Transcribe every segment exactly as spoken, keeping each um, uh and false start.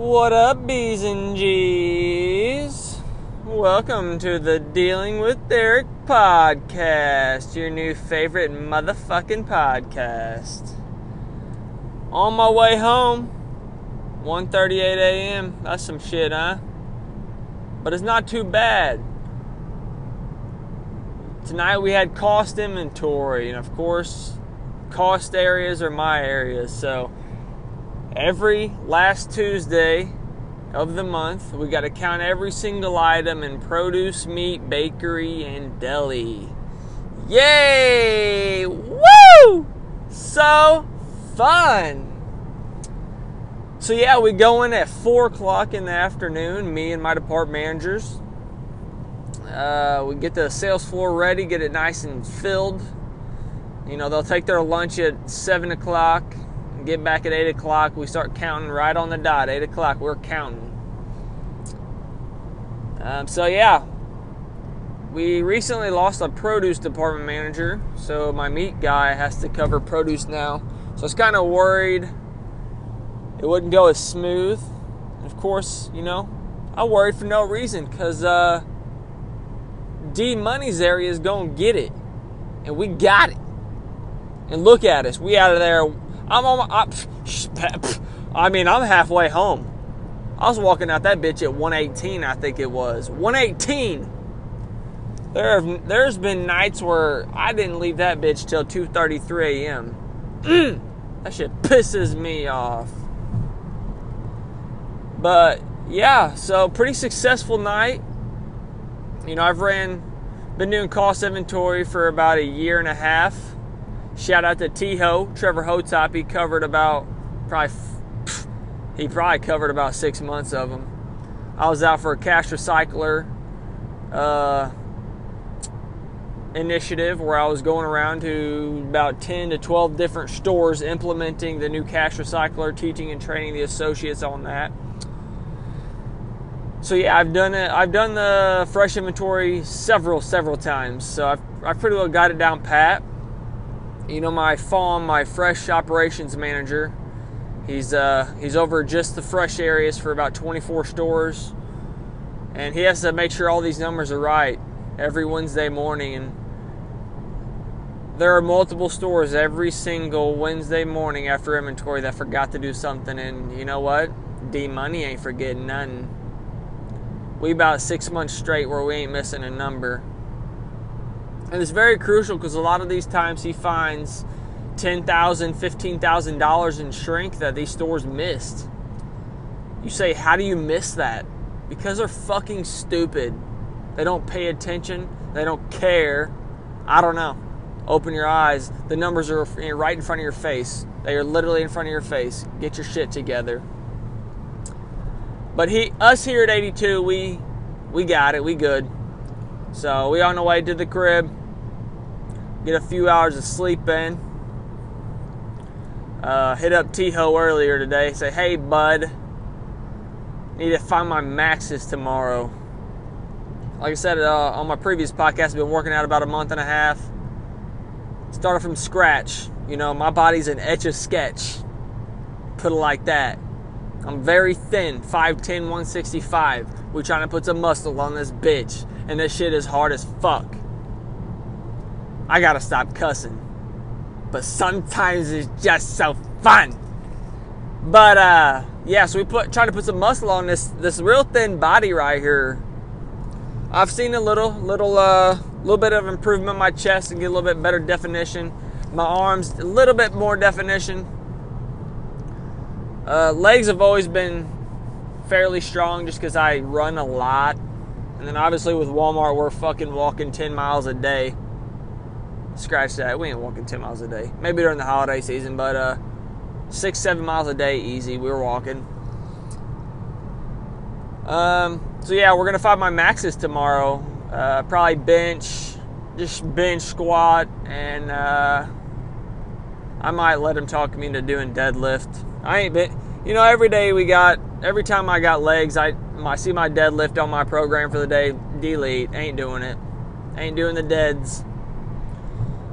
What up, B's and G's? Welcome to the Dealing with Derek podcast, your new favorite motherfucking podcast. On my way home, one thirty-eight a.m., that's some shit, huh? But it's not too bad. Tonight we had cost inventory, and of course, cost areas are my areas, so every last Tuesday of the month, we got to count every single item in produce, meat, bakery, and deli. Yay! Woo! So fun! So yeah, we go in at four o'clock in the afternoon, me and my department managers. Uh, we get the sales floor ready, get it nice and filled. You know, they'll take their lunch at seven o'clock. Get back at eight o'clock. We start counting right on the dot. eight o'clock, we're counting. Um, so, yeah. We recently lost a produce department manager. So, my meat guy has to cover produce now. So, I was kind of worried it wouldn't go as smooth. Of course, you know, I worried for no reason. Because uh, D Money's area is going to get it. And we got it. And look at us. We out of there. I'm on my, I, I mean, I'm halfway home. I was walking out that bitch at one eighteen, I think it was. one eighteen! There have, there's been nights where I didn't leave that bitch till two thirty-three a.m. Mm, that shit pisses me off. But, yeah, so pretty successful night. You know, I've ran, been doing cost inventory for about a year and a half. Shout out to T-Ho, Trevor Hotop. He covered about, probably, pff, he probably covered about six months of them. I was out for a cash recycler uh, initiative where I was going around to about ten to twelve different stores implementing the new cash recycler, teaching and training the associates on that. So yeah, I've done it. I've done the fresh inventory several, several times. So I've, I've pretty well got it down pat. You know, my Fawn, my fresh operations manager, he's uh, he's over just the fresh areas for about twenty-four stores. And he has to make sure all these numbers are right every Wednesday morning. And there are multiple stores every single Wednesday morning after inventory that forgot to do something. And you know what? D-Money ain't forgetting nothing. We about six months straight where we ain't missing a number. And it's very crucial because a lot of these times he finds ten thousand dollars, fifteen thousand dollars in shrink that these stores missed. You say, how do you miss that? Because they're fucking stupid. They don't pay attention. They don't care. I don't know. Open your eyes. The numbers are right in front of your face. They are literally in front of your face. Get your shit together. But he, us here at eighty-two, we, we got it. We good. So we on the way to the crib. Get a few hours of sleep in. Uh, hit up T-Ho earlier today. Say, hey, bud. Need to find my maxes tomorrow. Like I said uh, on my previous podcast, I've been working out about a month and a half. Started from scratch. You know, my body's an etch-a-sketch. Put it like that. I'm very thin. five ten, one sixty-five. We're trying to put some muscle on this bitch. And this shit is hard as fuck. I gotta stop cussing. But sometimes it's just so fun. But, uh, yeah, so we put trying to put some muscle on this this real thin body right here. I've seen a little, little, uh, little bit of improvement in my chest and get a little bit better definition. My arms, a little bit more definition. Uh, legs have always been fairly strong just because I run a lot. And then obviously with Walmart, we're fucking walking ten miles a day. Scratch that. We ain't walking ten miles a day. Maybe during the holiday season, but uh, six, seven miles a day, easy. We were walking. Um, so, yeah, we're going to find my maxes tomorrow. Uh, probably bench, just bench squat, and uh, I might let him talk me into doing deadlift. I ain't been, you know, every day we got, every time I got legs, I... I see my deadlift on my program for the day. Delete. Ain't doing it. Ain't doing the deads.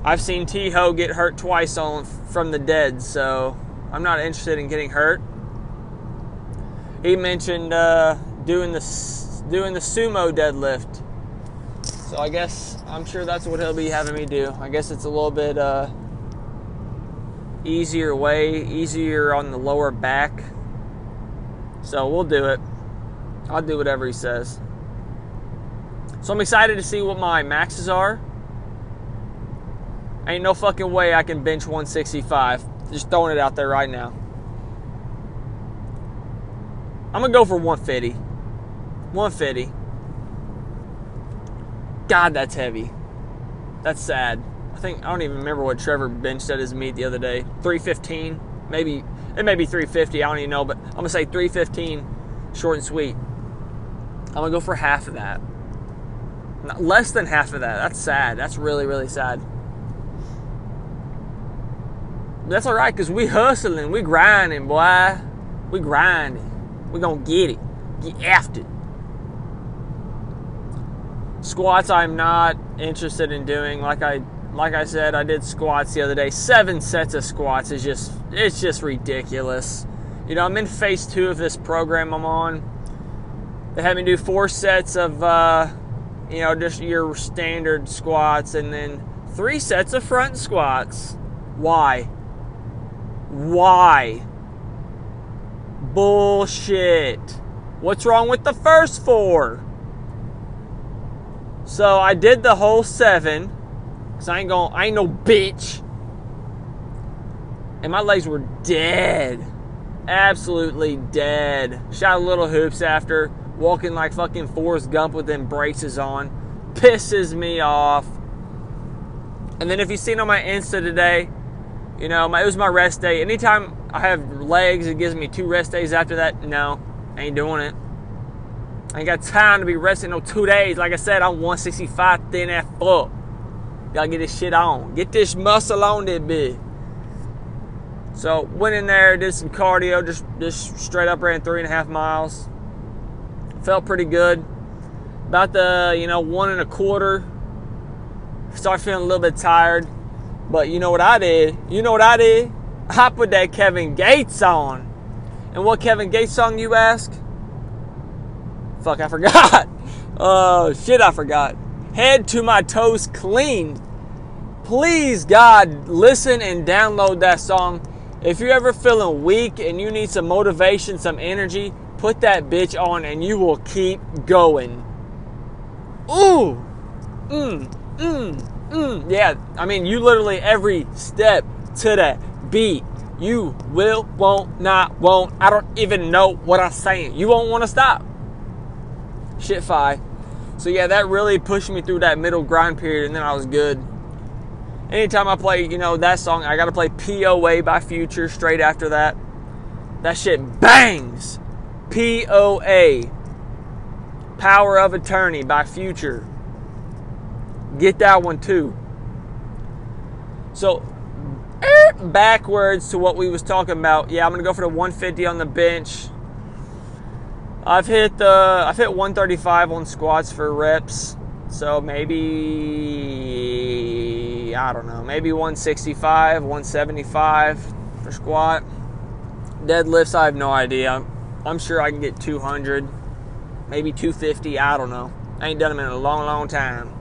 I've seen T-Ho get hurt twice on from the deads, so I'm not interested in getting hurt. he mentioned uh, doing the doing the sumo deadlift. So I guess I'm sure that's what he'll be having me do. I guess it's a little bit uh, easier way, easier on the lower back. So we'll do it. I'll do whatever he says. So I'm excited to see what my maxes are. Ain't no fucking way I can bench one sixty-five. Just throwing it out there right now. I'm going to go for one fifty. one fifty. God, that's heavy. That's sad. I think, I don't even remember what Trevor benched at his meet the other day. three fifteen. Maybe, it may be three fifty. I don't even know, but I'm going to say three fifteen, short and sweet. I'm going to go for half of that. Not, less than half of that. That's sad. That's really, really sad. That's all right, because we hustling. We grinding, boy. We grinding. We going to get it. Get after it. Squats I'm not interested in doing. Like I like I said, I did squats the other day. Seven sets of squats is just, it's just ridiculous. You know, I'm in phase two of this program I'm on. They had me do four sets of, uh, you know, just your standard squats and then three sets of front squats. Why? Why? Bullshit. What's wrong with the first four? So I did the whole seven. Cause I ain't gonna, I ain't no bitch. And my legs were dead. Absolutely dead. Shot a little hoops after. Walking like fucking Forrest Gump with them braces on. Pisses me off. And then if you've seen on my Insta today, you know, my, it was my rest day. Anytime I have legs, it gives me two rest days after that. No, I ain't doing it. I ain't got time to be resting no two days. Like I said, I'm one sixty-five thin as fuck. Gotta get this shit on. Get this muscle on this bitch. So, went in there, did some cardio, just, just straight up ran three and a half miles. Felt pretty good. About the, you know, one and a quarter. Started feeling a little bit tired. But you know what I did? You know what I did? I put that Kevin Gates on. And what Kevin Gates song, you ask? Fuck, I forgot. Oh, uh, shit, I forgot. Head to my toes clean. Please, God, listen and download that song. If you're ever feeling weak and you need some motivation, some energy, put that bitch on and you will keep going. Ooh. Mmm. Mmm. Mmm. Yeah, I mean, you literally every step to that beat, you will, won't, not, won't. I don't even know what I'm saying. You won't want to stop. Shit fi. So yeah, that really pushed me through that middle grind period, and then I was good. Anytime I play, you know, that song, I gotta play P O A by Future straight after that. That shit bangs. P O A. Power of Attorney by Future. Get that one too. So backwards to what we was talking about. Yeah, I'm gonna go for the one fifty on the bench. I've hit the I've hit one thirty-five on squats for reps. So maybe I don't know, maybe one sixty-five, one seventy-five for squat. Deadlifts, I have no idea. I'm, I'm sure I can get two hundred, maybe two fifty. I don't know. I ain't done them in a long, long time.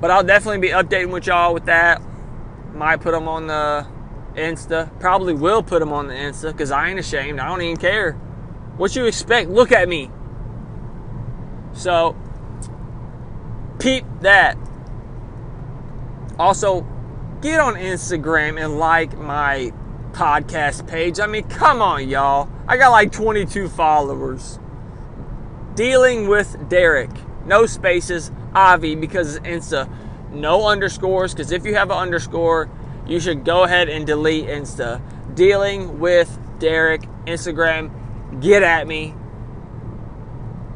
But I'll definitely be updating with y'all with that. Might put them on the Insta. Probably will put them on the Insta because I ain't ashamed. I don't even care. What you expect? Look at me. So, peep that. Also, get on Instagram and like my podcast page. I mean, come on, y'all. I got like twenty-two followers. Dealing with Derek. No spaces. Avi, because it's Insta. No underscores, because if you have an underscore, you should go ahead and delete Insta. Dealing with Derek. Instagram. Get at me.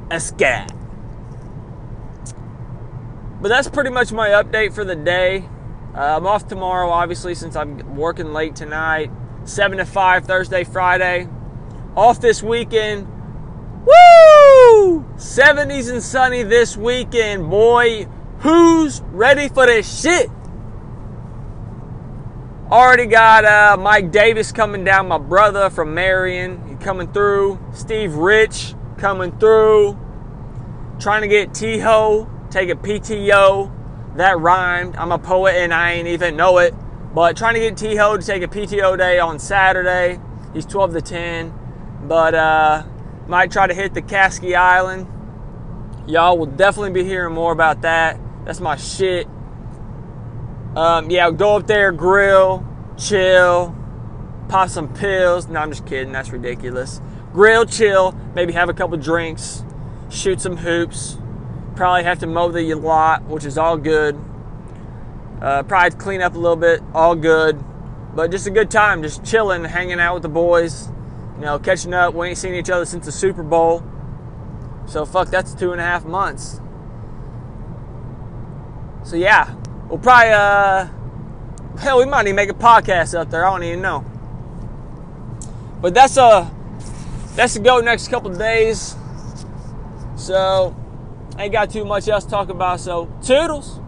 Escat. But that's pretty much my update for the day. Uh, I'm off tomorrow, obviously, since I'm working late tonight. seven to five, Thursday, Friday. Off this weekend. Woo! seventies and sunny this weekend, boy. Who's ready for this shit? Already got uh, Mike Davis coming down, my brother from Marion. He coming through. Steve Rich coming through. Trying to get T-Ho, take a P T O. That rhymed. I'm a poet and I ain't even know it. But trying to get T-Ho to take a P T O day on Saturday. He's twelve to ten. But uh, might try to hit the Caskey Island. Y'all will definitely be hearing more about that. That's my shit. Um, yeah, go up there, grill, chill, pop some pills. No, I'm just kidding. That's ridiculous. Grill, chill, maybe have a couple drinks, shoot some hoops. Probably have to mow the lot, which is all good. Uh, probably clean up a little bit, all good. But just a good time, just chilling, hanging out with the boys. You know, catching up. We ain't seen each other since the Super Bowl. So, fuck, that's two and a half months. So, yeah. We'll probably, uh, hell, we might even make a podcast up there. I don't even know. But that's a, that's a go next couple of days. So, ain't got too much else to talk about. So, toodles.